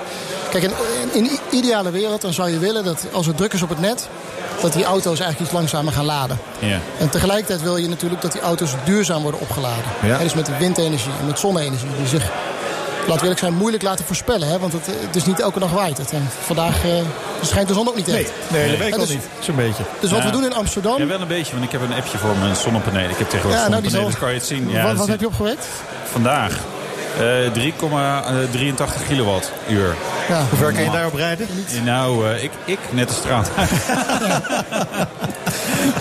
Kijk, in ideale wereld dan zou je willen dat als het druk is op het net, dat die auto's eigenlijk iets langzamer gaan laden. Ja. En tegelijkertijd wil je natuurlijk dat die auto's duurzaam worden opgeladen. Ja. Dus met windenergie en met zonne-energie die zich, laten we eerlijk zijn, moeilijk laten voorspellen. Hè? Want het is niet elke dag waait het. En vandaag schijnt de zon ook niet echt. Nee, dat weet ik al niet. Zo'n beetje. Dus wat we doen in Amsterdam... Ja, wel een beetje, want ik heb een appje voor mijn zonnepanelen. Ik heb tegenwoordig zonnepanelen, dus kan je het zien. Ja, wat heb je opgewekt? Vandaag 3,83 kilowattuur. Ja. Hoe ver kan je daarop rijden? Nou, ik net de straat.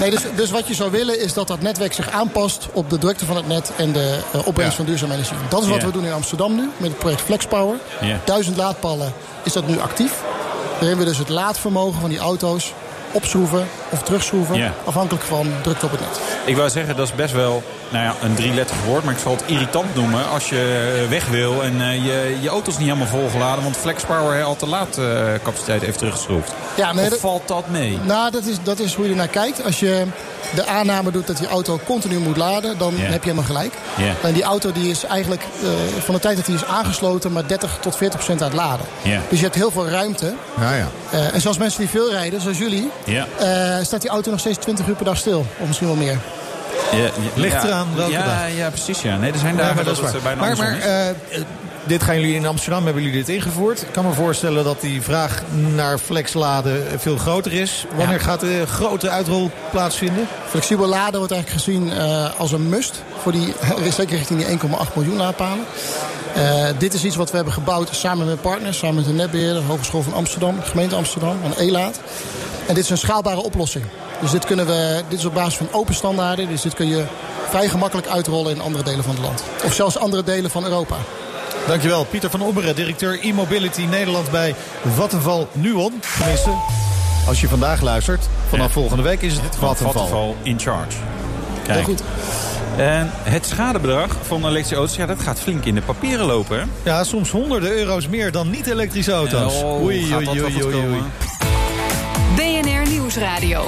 Nee, dus wat je zou willen is dat netwerk zich aanpast op de drukte van het net en de opbrengst van duurzame energie. Dat is wat we doen in Amsterdam nu met het project FlexPower. 1000 laadpallen is dat nu actief. Waarin we dus het laadvermogen van die auto's opschroeven of terugschroeven, afhankelijk van drukte op het net. Ik wou zeggen, dat is best wel een drieletterig woord, maar ik zal het irritant noemen als je weg wil en je auto is niet helemaal volgeladen, want FlexPower al te laat capaciteit heeft teruggeschroefd. Ja, nee, valt dat mee? Nou, dat is hoe je ernaar kijkt. Als je de aanname doet dat je auto continu moet laden, dan heb je helemaal gelijk. Yeah. En die auto die is eigenlijk van de tijd dat hij is aangesloten maar 30% tot 40% aan het laden. Yeah. Dus je hebt heel veel ruimte. En zoals mensen die veel rijden, zoals jullie, staat die auto nog steeds 20 uur per dag stil. Of misschien wel meer. Ligt eraan welke dag. Ja, precies. Ja. Nee, er zijn dagen dat het bijna andersom is. Dit gaan jullie in Amsterdam, hebben jullie dit ingevoerd? Ik kan me voorstellen dat die vraag naar flex laden veel groter is. Wanneer gaat de grote uitrol plaatsvinden? Flexibel laden wordt eigenlijk gezien als een must. Voor die, zeker richting die 1,8 miljoen laadpalen. Dit is iets wat we hebben gebouwd samen met partners. Samen met de netbeheerder, de Hogeschool van Amsterdam, de gemeente Amsterdam en Elaad. En dit is een schaalbare oplossing. Dus dit is op basis van open standaarden. Dus dit kun je vrij gemakkelijk uitrollen in andere delen van het land. Of zelfs andere delen van Europa. Dankjewel, Pieter van Ommeren, directeur e-mobility Nederland bij Vattenfall Nuon. Tenminste, als je vandaag luistert, vanaf volgende week is het Vattenfall InCharge. Heel goed. En het schadebedrag van elektrische auto's, ja, dat gaat flink in de papieren lopen. Hè? Ja, soms honderden euro's meer dan niet-elektrische auto's. Oh, oei. BNR Nieuwsradio.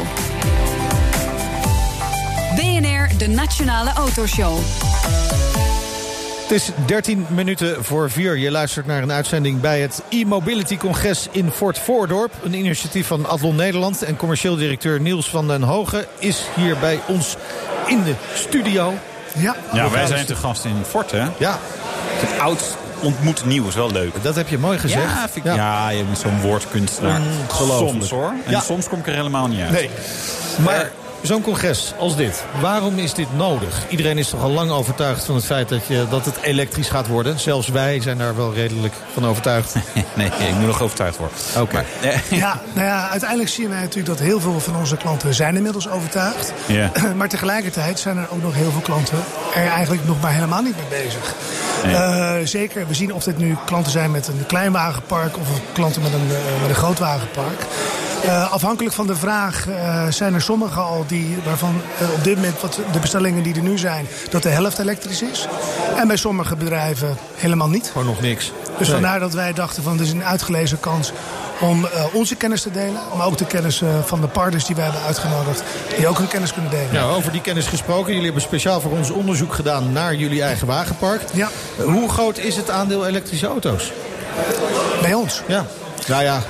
BNR, de Nationale Autoshow. Het is 3:13 voor 4. Je luistert naar een uitzending bij het e-mobility-congres in Fort Voordorp. Een initiatief van Adlon Nederland. En commercieel directeur Niels van den Hogen is hier bij ons in de studio. Ja, wij zijn te gast in Fort, hè? Ja. Het oud ontmoet nieuw is wel leuk. Dat heb je mooi gezegd. Ja, vind ik, ja je bent zo'n woordkunstenaar. Soms hoor. En soms kom ik er helemaal niet uit. Nee. Maar zo'n congres als dit, waarom is dit nodig? Iedereen is toch al lang overtuigd van het feit dat het elektrisch gaat worden. Zelfs wij zijn daar wel redelijk van overtuigd. Nee, ik moet nog overtuigd worden. Oké. Ja, nou ja, uiteindelijk zien wij natuurlijk dat heel veel van onze klanten zijn inmiddels overtuigd. Yeah. Maar tegelijkertijd zijn er ook nog heel veel klanten er eigenlijk nog maar helemaal niet mee bezig. Nee. Zeker, we zien of dit nu klanten zijn met een kleinwagenpark of klanten met een grootwagenpark. Afhankelijk van de vraag zijn er sommigen al die waarvan op dit moment wat de bestellingen die er nu zijn, dat de helft elektrisch is. En bij sommige bedrijven helemaal niet. Gewoon nog niks. Dus vandaar dat wij dachten van dit is een uitgelezen kans om onze kennis te delen. Maar ook de kennis van de partners die wij hebben uitgenodigd. Die ook hun kennis kunnen delen. Nou, over die kennis gesproken. Jullie hebben speciaal voor ons onderzoek gedaan naar jullie eigen wagenpark. Ja. Hoe groot is het aandeel elektrische auto's? Bij ons? Ja. Nou ja,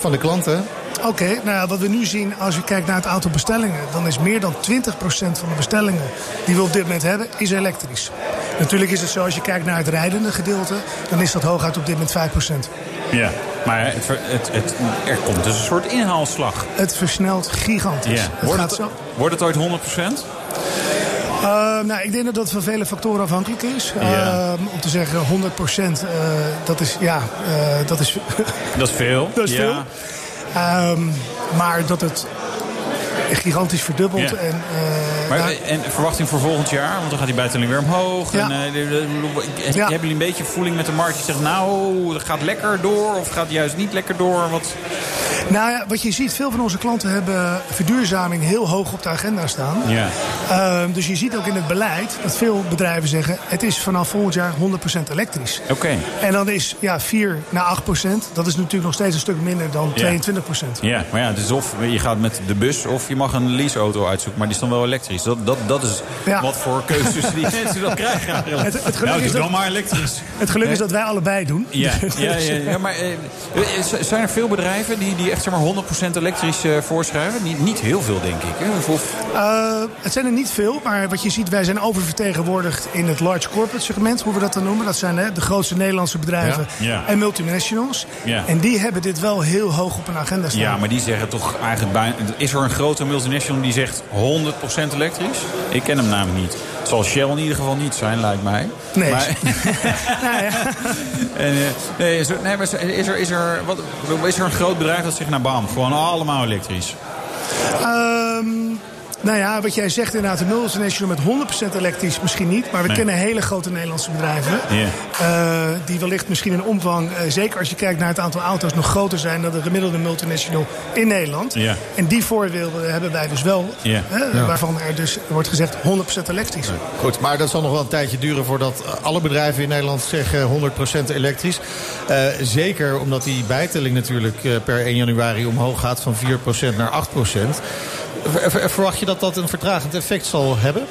van de klanten. Oké, nou wat we nu zien als je kijkt naar het aantal bestellingen, dan is meer dan 20% van de bestellingen die we op dit moment hebben, is elektrisch. Natuurlijk is het zo, als je kijkt naar het rijdende gedeelte, dan is dat hooguit op dit moment 5%. Ja, maar er komt dus een soort inhaalslag. Het versnelt gigantisch. Ja. Wordt het ooit 100%? Nou, ik denk dat dat van vele factoren afhankelijk is. Ja. Om te zeggen 100%, dat is dat is veel. Dat is veel. Maar dat het gigantisch verdubbelt. Ja. En verwachting voor volgend jaar? Want dan gaat die buitenling weer omhoog. Ja. En, hebben jullie een beetje voeling met de markt? Die zegt, nou, dat gaat lekker door of gaat juist niet lekker door? Nou ja, wat je ziet, veel van onze klanten hebben verduurzaming heel hoog op de agenda staan. Ja. Dus je ziet ook in het beleid dat veel bedrijven zeggen, het is vanaf volgend jaar 100% elektrisch. Okay. En dan is 4% naar 8%. Dat is natuurlijk nog steeds een stuk minder dan 22%. Ja, maar ja, dus of je gaat met de bus of je mag een leaseauto uitzoeken, maar die is dan wel elektrisch. Dat is wat voor keuzes die mensen dan krijgen. Het geluk is dat, dan maar elektrisch. Het geluk is dat wij allebei doen. Ja, ja maar zijn er veel bedrijven die echt zeg maar 100% elektrisch voorschrijven? Niet heel veel, denk ik. Hè? Het zijn er niet veel, maar wat je ziet, wij zijn oververtegenwoordigd in het large corporate segment, hoe we dat dan noemen. Dat zijn de grootste Nederlandse bedrijven en multinationals. Ja. En die hebben dit wel heel hoog op hun agenda staan. Ja, maar die zeggen toch eigenlijk bijna, is er een grote multinational die zegt 100% elektrisch? Ik ken hem namelijk niet. Het zal Shell in ieder geval niet zijn, lijkt mij. Nee. Maar, is er een groot bedrijf dat zegt, nou bam, gewoon allemaal elektrisch? Nou ja, wat jij zegt inderdaad, de multinational met 100% elektrisch misschien niet. Maar we kennen hele grote Nederlandse bedrijven. Yeah. Die wellicht misschien in omvang, zeker als je kijkt naar het aantal auto's, nog groter zijn dan de gemiddelde multinational in Nederland. Yeah. En die voorbeelden hebben wij dus wel. Yeah. Waarvan er dus wordt gezegd 100% elektrisch. Ja. Goed, maar dat zal nog wel een tijdje duren voordat alle bedrijven in Nederland zeggen 100% elektrisch. Zeker omdat die bijtelling natuurlijk per 1 januari omhoog gaat van 4% naar 8%. Verwacht je dat een vertragend effect zal hebben?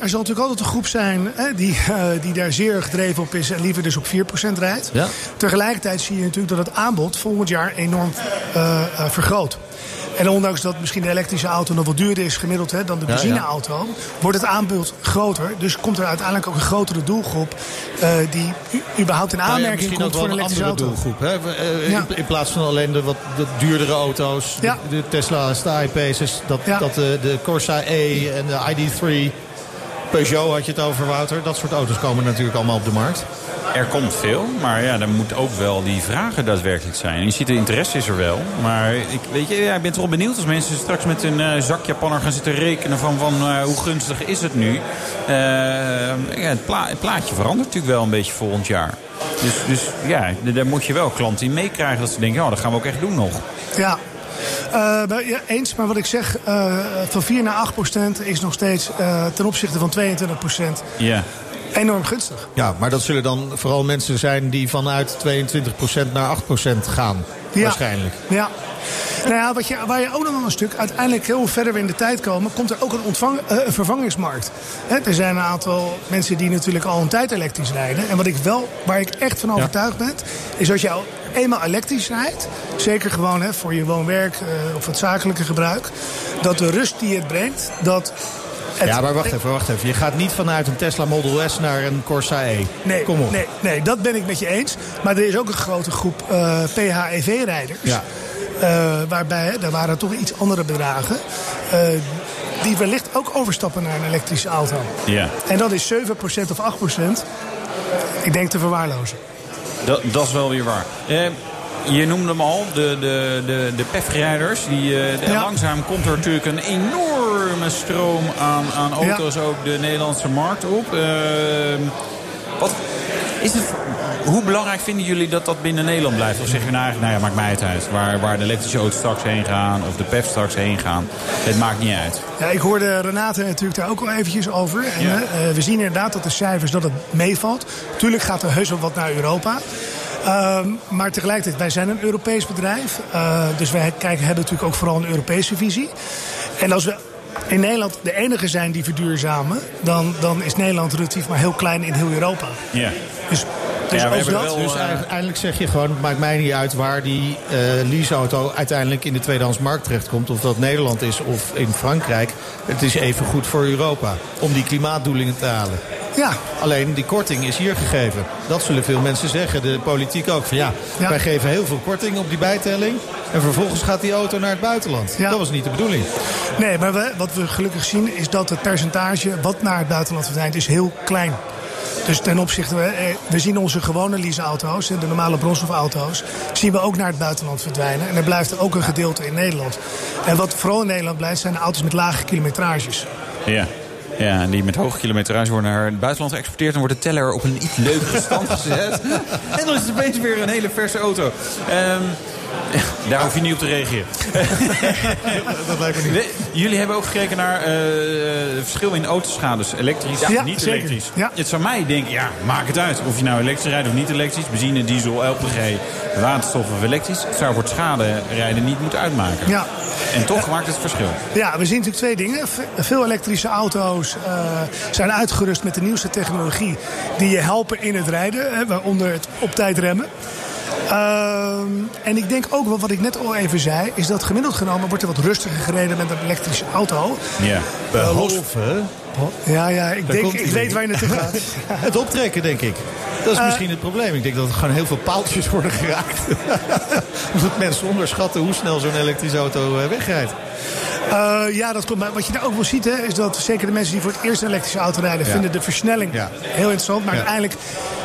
Er zal natuurlijk altijd een groep zijn die daar zeer gedreven op is en liever dus op 4% rijdt. Ja. Tegelijkertijd zie je natuurlijk dat het aanbod volgend jaar enorm vergroot. En ondanks dat misschien de elektrische auto nog wat duurder is gemiddeld dan de benzineauto, wordt het aanbod groter. Dus komt er uiteindelijk ook een grotere doelgroep die überhaupt in aanmerking komt voor een elektrische auto. Misschien ook wel een andere doelgroep. Hè? In plaats van alleen de duurdere auto's, de Tesla's, de I-Paces, de Corsa E en de ID3. Peugeot had je het over, Wouter. Dat soort auto's komen natuurlijk allemaal op de markt. Er komt veel, maar ja, dan moet ook wel die vragen daadwerkelijk zijn. En je ziet, de interesse is er wel. Maar ik ben toch wel benieuwd als mensen straks met een zakjapanner gaan zitten rekenen van hoe gunstig is het nu. Het plaatje verandert natuurlijk wel een beetje volgend jaar. Dus daar moet je wel klanten in meekrijgen. Dat ze denken, dat gaan we ook echt doen nog. Ja. Eens, maar wat ik zeg, van 4% naar 8% is nog steeds ten opzichte van 22%. Yeah. Enorm gunstig. Ja, maar dat zullen dan vooral mensen zijn die vanuit 22% naar 8% gaan. Ja. Waarschijnlijk. Ja. Nou ja, waar je ook nog een stuk, uiteindelijk hoe verder we in de tijd komen, komt er ook een vervangingsmarkt. Er zijn een aantal mensen die natuurlijk al een tijd elektrisch rijden. En waar ik echt van overtuigd ben, is dat je eenmaal elektrisch rijdt, zeker gewoon voor je woonwerk of het zakelijke gebruik, dat de rust die het brengt, Ja, maar wacht even. Je gaat niet vanuit een Tesla Model S naar een Corsa E. Nee, kom op. Nee, dat ben ik met je eens. Maar er is ook een grote groep PHEV-rijders. Ja. Waarbij, daar waren toch iets andere bedragen. Die wellicht ook overstappen naar een elektrische auto. Ja. En dat is 7% of 8%. Ik denk te verwaarlozen. Dat is wel weer waar. Je noemde hem al, de PEF-rijders. Langzaam komt er natuurlijk een enorme stroom aan auto's ook de Nederlandse markt op. Hoe belangrijk vinden jullie dat dat binnen Nederland blijft? Of zeggen we maakt mij het uit. Waar de elektrische auto's straks heen gaan of de PEF straks heen gaan. Het maakt niet uit. Ja, ik hoorde Renate natuurlijk daar ook al eventjes over. En, we zien inderdaad dat de cijfers dat het meevalt. Tuurlijk gaat er heus wel wat naar Europa. Maar tegelijkertijd, wij zijn een Europees bedrijf. Dus wij hebben natuurlijk ook vooral een Europese visie. En als we in Nederland de enige zijn die verduurzamen, dan is Nederland relatief maar heel klein in heel Europa. Yeah. Dus uiteindelijk zeg je gewoon, het maakt mij niet uit waar die leaseauto uiteindelijk in de tweedehandsmarkt terechtkomt. Of dat Nederland is of in Frankrijk. Het is even goed voor Europa om die klimaatdoelingen te halen. Ja. Alleen die korting is hier gegeven. Dat zullen veel mensen zeggen. De politiek ook. Wij geven heel veel korting op die bijtelling. En vervolgens gaat die auto naar het buitenland. Ja. Dat was niet de bedoeling. Nee, maar wat we gelukkig zien is dat het percentage wat naar het buitenland verdwijnt is heel klein. Dus ten opzichte, we zien onze gewone leaseauto's, de normale brandstofauto's, zien we ook naar het buitenland verdwijnen. En er blijft ook een gedeelte in Nederland. En wat vooral in Nederland blijft, zijn de auto's met lage kilometrages. Ja. Ja, en die met hoge kilometrage worden naar het buitenland geëxporteerd. Dan wordt de teller op een iets leukere stand gezet. En dan is het opeens weer een hele verse auto. Daar hoef je niet op te reageren. Dat lijkt me niet. Jullie hebben ook gekeken naar verschil in autoschades. Elektrisch, niet zeker. Elektrisch. Ja. Het zou mij denken, maak het uit. Of je nou elektrisch rijdt of niet elektrisch. Benzine, diesel, LPG, waterstof of elektrisch. Het zou voor het schaderijden niet moeten uitmaken. Ja. En toch maakt het verschil. Ja, we zien natuurlijk twee dingen. Veel elektrische auto's zijn uitgerust met de nieuwste technologie. Die je helpen in het rijden. Waaronder het op tijd remmen. En ik denk ook wel, wat ik net al even zei, is dat gemiddeld genomen wordt er wat rustiger gereden met een elektrische auto. Ja, behalve. Ik weet waar je naartoe gaat. Het optrekken, denk ik. Dat is misschien het probleem. Ik denk dat er gewoon heel veel paaltjes worden geraakt. Omdat mensen onderschatten hoe snel zo'n elektrische auto wegrijdt. Dat komt. Maar wat je daar ook wel ziet, is dat zeker de mensen die voor het eerst een elektrische auto rijden, vinden de versnelling heel interessant. Maar uiteindelijk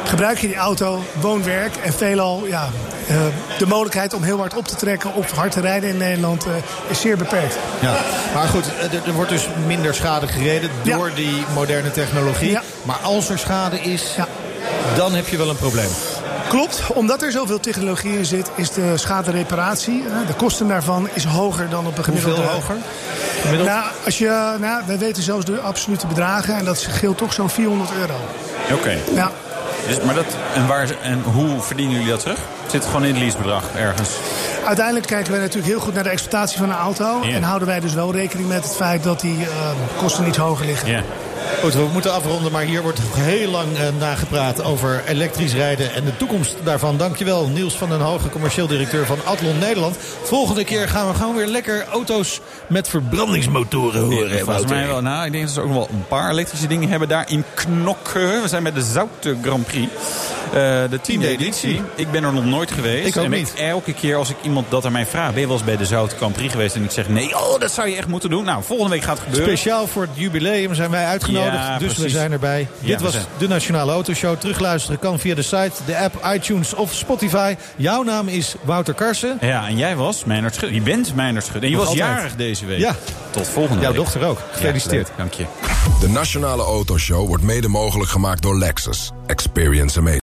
gebruik je die auto, woon-werk en veelal de mogelijkheid om heel hard op te trekken, of hard te rijden in Nederland is zeer beperkt. Ja. Maar goed, er wordt dus minder schade gereden door die moderne technologie. Ja. Maar als er schade is, dan heb je wel een probleem. Klopt, omdat er zoveel technologie in zit, is de schadereparatie, de kosten daarvan, is hoger dan op een gemiddelde. Hoeveel hoger? Gemiddeld? We weten zelfs de absolute bedragen en dat scheelt toch zo'n €400. Oké. Okay. Ja. Dus, maar hoe verdienen jullie dat terug? Zit het gewoon in het leasebedrag ergens? Uiteindelijk kijken wij natuurlijk heel goed naar de exploitatie van een auto. Yeah. En houden wij dus wel rekening met het feit dat die kosten niet hoger liggen. Yeah. Goed, we moeten afronden, maar hier wordt heel lang nagepraat over elektrisch rijden en de toekomst daarvan. Dankjewel, Niels van den Hogen, commercieel directeur van Athlon Nederland. Volgende keer gaan we gewoon weer lekker auto's met verbrandingsmotoren horen. Volgens mij wel. Nou, ik denk dat ze ook nog wel een paar elektrische dingen hebben daar in knokken. We zijn met de Zoute Grand Prix. de 10e editie. Ik ben er nog nooit geweest. Ik ook en niet. Elke keer als ik iemand dat aan mij vraagt, ben je wel eens bij de Zoute Grand Prix geweest? En ik zeg nee, oh, dat zou je echt moeten doen. Nou, volgende week gaat het gebeuren. Speciaal voor het jubileum zijn wij uitgenodigd. Ja, dus precies. We zijn erbij. Ja, dit was de Nationale Autoshow. Terugluisteren kan via de site, de app, iTunes of Spotify. Jouw naam is Wouter Karsen. Ja, en jij was Meijnerd Schut. Je bent Meijnerd Schut. En je was jarig deze week. Ja. Tot volgende week. Jouw dochter ook. Gefeliciteerd. Ja, dank je. De Nationale Autoshow wordt mede mogelijk gemaakt door Lexus. Experience amazing.